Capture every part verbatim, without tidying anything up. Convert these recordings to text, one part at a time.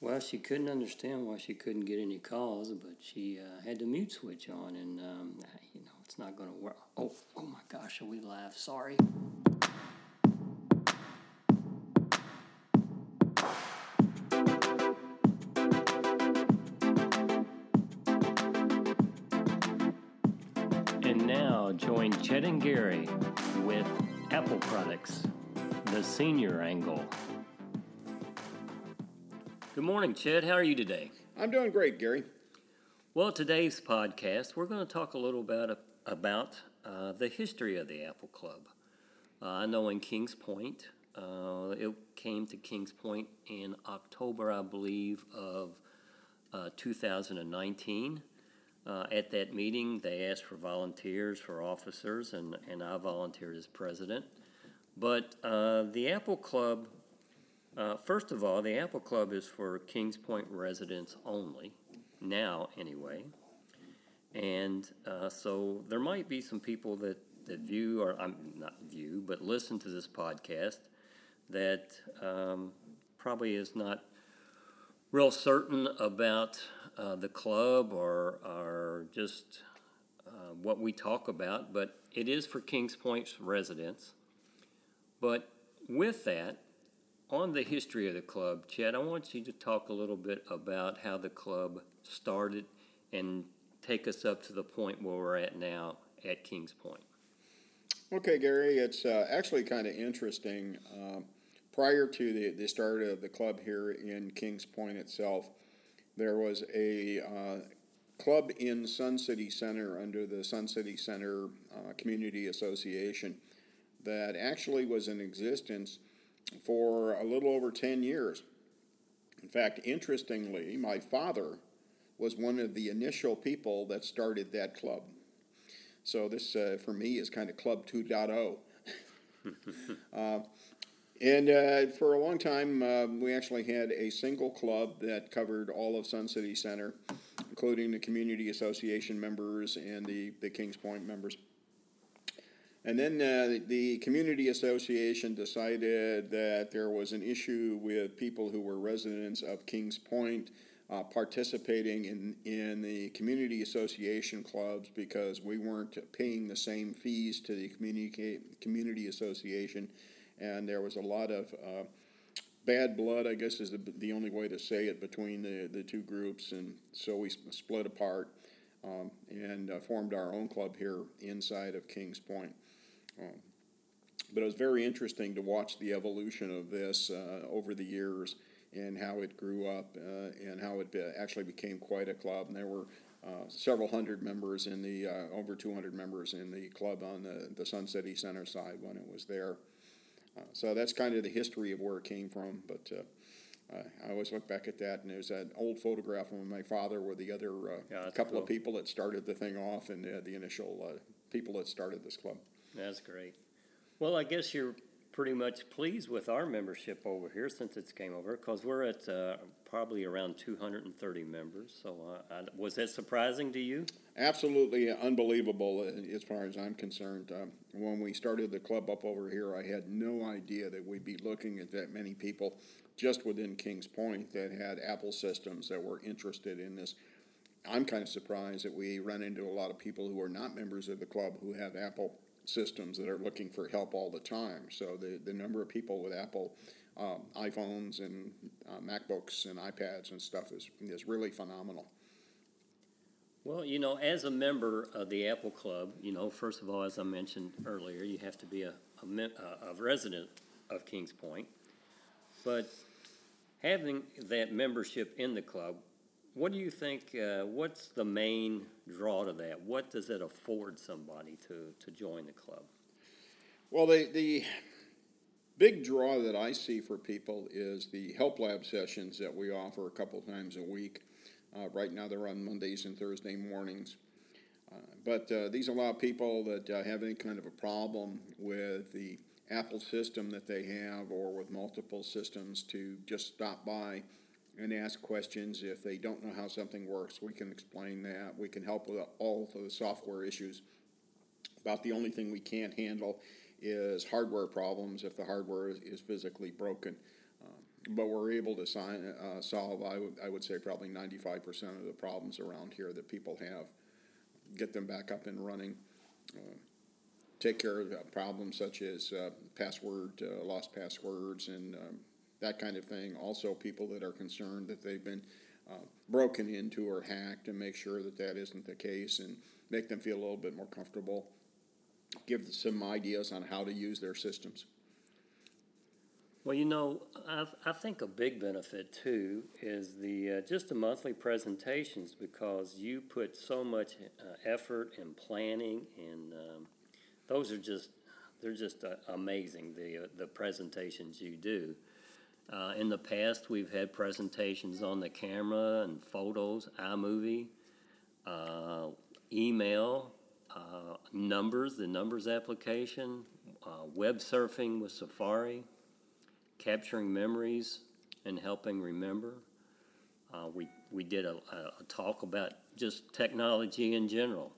Well, she couldn't understand why she couldn't get any calls, but she uh, had the mute switch on, and, um, you know, it's not going to work. Oh, oh, my gosh, are we live? Sorry. And now, join Chet and Gary with Apple Products, the senior angle. Good morning, Chet. How are you today? I'm doing great, Gary. Well, today's podcast, we're going to talk a little about, about uh, the history of the Apple Club. Uh, I know in Kings Point, uh, it came to Kings Point in October, I believe, of uh, two thousand nineteen. Uh, at that meeting, they asked for volunteers, for officers, and, and I volunteered as president. But uh, the Apple Club... Uh, first of all, the Apple Club is for Kings Point residents only, now anyway. And uh, so there might be some people that, that view, or um, not view, but listen to this podcast that um, probably is not real certain about uh, the club or, or just uh, what we talk about, but it is for Kings Point's residents. But with that, on the history of the club, Chet, I want you to talk a little bit about how the club started and take us up to the point where we're at now at Kings Point. Okay, Gary, it's uh, actually kind of interesting. Um, prior to the, the start of the club here in Kings Point itself, there was a uh, club in Sun City Center under the Sun City Center uh, Community Association that actually was in existence for a little over ten years. In fact, interestingly, my father was one of the initial people that started that club. So this, uh, for me, is kind of Club two point oh. uh, and uh, for a long time, uh, we actually had a single club that covered all of Sun City Center, including the Community Association members and the, the Kings Point members. And then uh, the Community Association decided that there was an issue with people who were residents of Kings Point uh, participating in, in the Community Association clubs because we weren't paying the same fees to the Community, community Association. And there was a lot of uh, bad blood, I guess is the, the only way to say it, between the, the two groups. And so we split apart um, and uh, formed our own club here inside of Kings Point. Um, but it was very interesting to watch the evolution of this uh, over the years and how it grew up uh, and how it be, actually became quite a club. And there were uh, several hundred members in the, uh, over two hundred members in the club on the, the Sun City Center side when it was there. Uh, so that's kind of the history of where it came from. But uh, I always look back at that, and there's an old photograph of my father with the other uh, yeah, couple cool. of people that started the thing off and uh, the initial uh, people that started this club. That's great. Well, I guess you're pretty much pleased with our membership over here since it's came over, because we're at uh, probably around two hundred thirty members. So uh, I, was that surprising to you? Absolutely unbelievable as far as I'm concerned. Um, when we started the club up over here, I had no idea that we'd be looking at that many people just within Kings Point that had Apple systems that were interested in this. I'm kind of surprised that we run into a lot of people who are not members of the club who have Apple systems that are looking for help all the time. So the, the number of people with Apple um, iPhones and uh, MacBooks and iPads and stuff is is really phenomenal. Well, you know, as a member of the Apple Club, you know, first of all, as I mentioned earlier, you have to be a, a, mem- uh, a resident of Kings Point. But having that membership in the club, what do you think, uh, what's the main draw to that? What does it afford somebody to, to join the club? Well, the, the big draw that I see for people is the Help Lab sessions that we offer a couple times a week. Uh, right now they're on Mondays and Thursday mornings. Uh, but uh, these allow people that uh, have any kind of a problem with the Apple system that they have or with multiple systems to just stop by and ask questions. If they don't know how something works, we can explain that. We can help with all of the software issues. About the only thing we can't handle is hardware problems if the hardware is physically broken. Um, but we're able to sign, uh, solve, I, w- I would say, probably ninety-five percent of the problems around here that people have, get them back up and running, uh, take care of uh, problems such as uh, password, uh, lost passwords, and um, that kind of thing. Also, people that are concerned that they've been uh, broken into or hacked, and make sure that that isn't the case, and make them feel a little bit more comfortable. Give them some ideas on how to use their systems. Well, you know, I've, I think a big benefit, too, is the uh, just the monthly presentations, because you put so much uh, effort and planning, and um, those are just, they're just uh, amazing, the, uh, the presentations you do. Uh, in the past, we've had presentations on the camera and photos, iMovie, uh, email, uh, numbers, the numbers application, uh, web surfing with Safari, capturing memories and helping remember. Uh, we we did a, a talk about just technology in general.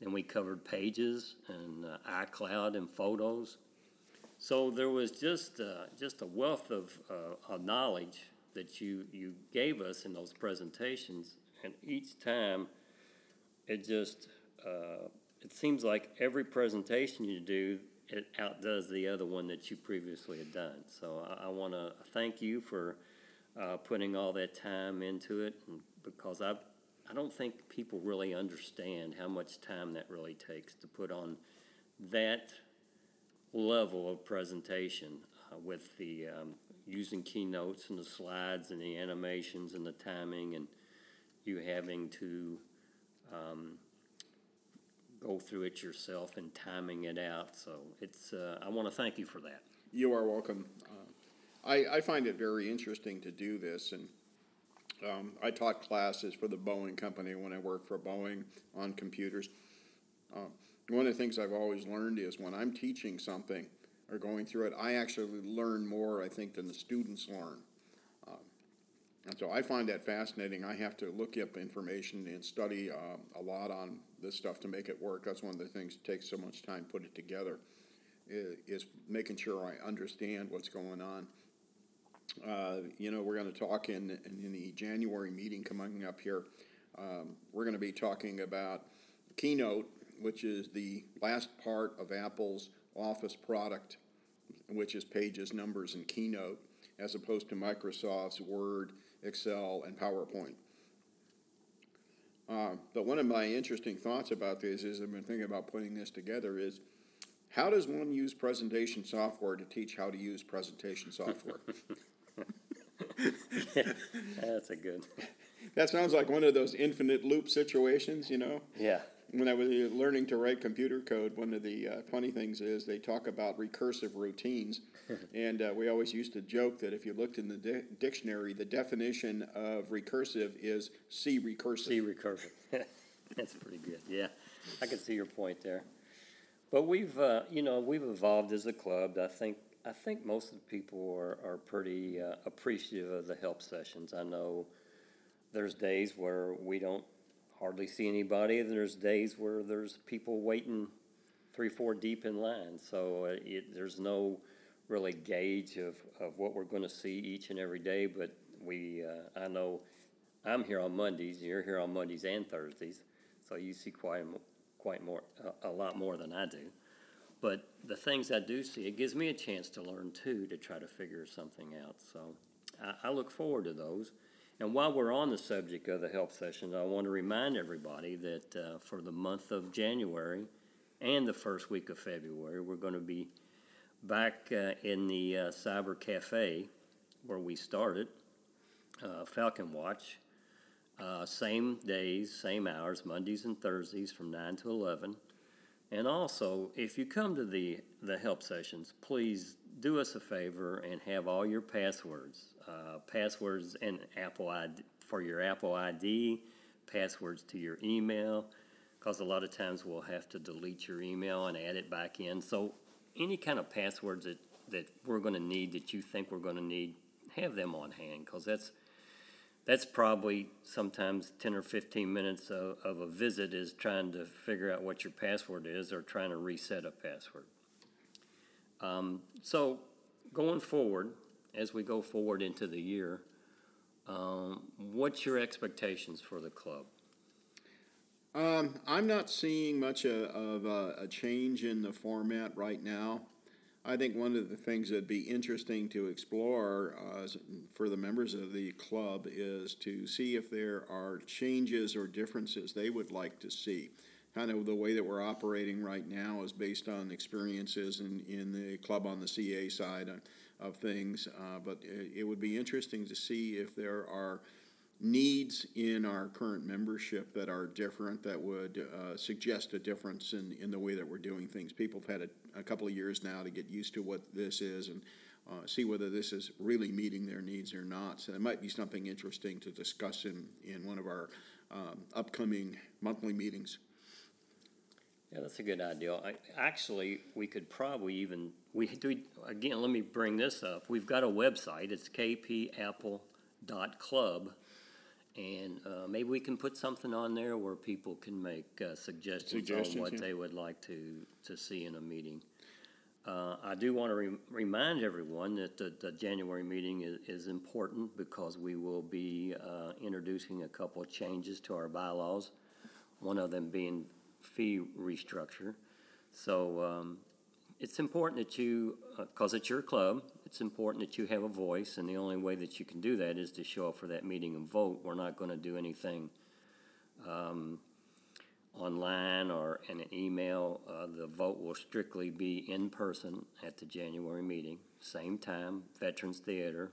Then we covered Pages and uh, iCloud and photos. So there was just uh, just a wealth of, uh, of knowledge that you, you gave us in those presentations. And each time, it just uh, it seems like every presentation you do, it outdoes the other one that you previously had done. So I, I want to thank you for uh, putting all that time into it, and because I I don't think people really understand how much time that really takes to put on that level of presentation uh, with the um, using keynotes and the slides and the animations and the timing, and you having to Um, go through it yourself and timing it out. So it's uh, I want to thank you for that. You are welcome. Uh, I, I find it very interesting to do this. And um, I taught classes for the Boeing company when I worked for Boeing on computers. Uh, one of the things I've always learned is when I'm teaching something or going through it, I actually learn more, I think, than the students learn. Um, And so I find that fascinating. I have to look up information and study uh, a lot on this stuff to make it work. That's one of the things that takes so much time to put it together, is, is making sure I understand what's going on. Uh, you know, we're going to talk in, in, in the January meeting coming up here. Um, we're going to be talking about Keynote, which is the last part of Apple's Office product, which is Pages, Numbers, and Keynote, as opposed to Microsoft's Word, Excel, and PowerPoint. Uh, but one of my interesting thoughts about this is, I've been thinking about putting this together, is how does one use presentation software to teach how to use presentation software? Yeah, that's a good. That sounds like one of those infinite loop situations, you know? Yeah. When I was learning to write computer code, one of the uh, funny things is they talk about recursive routines, and uh, we always used to joke that if you looked in the di- dictionary, the definition of recursive is C recursive. C recursive. That's pretty good. Yeah, I can see your point there. But we've, uh, you know, we've evolved as a club. I think I think most of the people are are pretty uh, appreciative of the help sessions. I know there's days where we don't hardly see anybody, and there's days where there's people waiting three, four deep in line. So it, it, there's no really gauge of, of what we're going to see each and every day. But we, uh, I know I'm here on Mondays, and you're here on Mondays and Thursdays, so you see quite quite more, a, a lot more than I do. But the things I do see, it gives me a chance to learn too, to try to figure something out. So I, I look forward to those. And while we're on the subject of the help sessions, I want to remind everybody that uh, for the month of January and the first week of February, we're going to be back uh, in the uh, Cyber Cafe where we started, uh, Falcon Watch, uh, same days, same hours, Mondays and Thursdays from nine to eleven. And also, if you come to the, the help sessions, please do us a favor and have all your passwords, uh, passwords and Apple I D, for your Apple I D, passwords to your email, because a lot of times we'll have to delete your email and add it back in. So any kind of passwords that, that we're going to need, that you think we're going to need, have them on hand, because that's That's probably sometimes ten or fifteen minutes of, of a visit, is trying to figure out what your password is, or trying to reset a password. Um, so going forward, as we go forward into the year, um, what's your expectations for the club? Um, I'm not seeing much a, of a, a change in the format right now. I think one of the things that'd be interesting to explore uh, for the members of the club is to see if there are changes or differences they would like to see. Kind of the way that we're operating right now is based on experiences in, in the club on the C A side of things, uh, but it, it would be interesting to see if there are needs in our current membership that are different, that would uh, suggest a difference in, in the way that we're doing things. People have had a, a couple of years now to get used to what this is and uh, see whether this is really meeting their needs or not. So it might be something interesting to discuss in, in one of our um, upcoming monthly meetings. Yeah, that's a good idea. I, actually, we could probably even, we, we again, let me bring this up. We've got a website. It's k p apple dot club. And uh, maybe we can put something on there where people can make uh, suggestions, suggestions on what yeah. they would like to, to see in a meeting. Uh, I do want to re- remind everyone that the, the January meeting is, is important because we will be uh, introducing a couple of changes to our bylaws, one of them being fee restructure. So um, it's important that you, because uh, it's your club, it's important that you have a voice, and the only way that you can do that is to show up for that meeting and vote. We're not going to do anything um, online or in an email. Uh, the vote will strictly be in person at the January meeting, same time, Veterans Theater,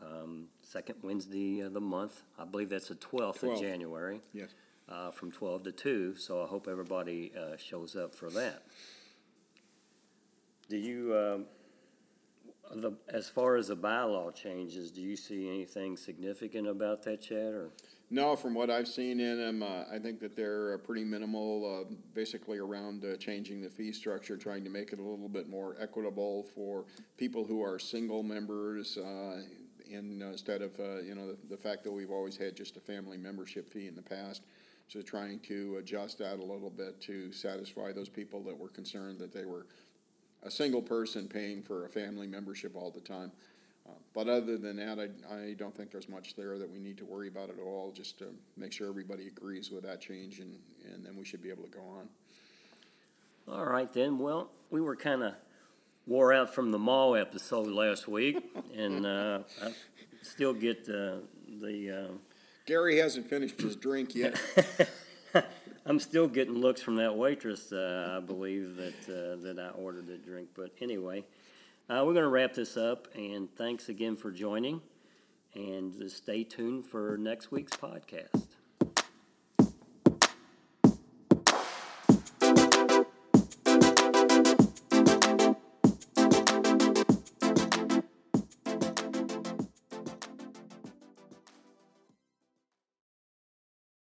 um, second Wednesday of the month. I believe that's the twelfth, twelfth. Of January. Yes. Uh, from twelve to two, so I hope everybody uh, shows up for that. Do you, uh, the, as far as the bylaw changes, do you see anything significant about that, Chet? Or? No, from what I've seen in them, uh, I think that they're pretty minimal, uh, basically around uh, changing the fee structure, trying to make it a little bit more equitable for people who are single members, uh, in, uh, instead of uh, you know the, the fact that we've always had just a family membership fee in the past. So trying to adjust that a little bit to satisfy those people that were concerned that they were a single person paying for a family membership all the time. Uh, but other than that, I, I don't think there's much there that we need to worry about at all, just to make sure everybody agrees with that change, and, and then we should be able to go on. All right then. Well, we were kind of wore out from the mall episode last week, and uh, I still get uh, the... Uh, Gary hasn't finished his drink yet. I'm still getting looks from that waitress, uh, I believe, that uh, that I ordered the drink. But anyway, uh, we're going to wrap this up, and thanks again for joining. And just stay tuned for next week's podcast.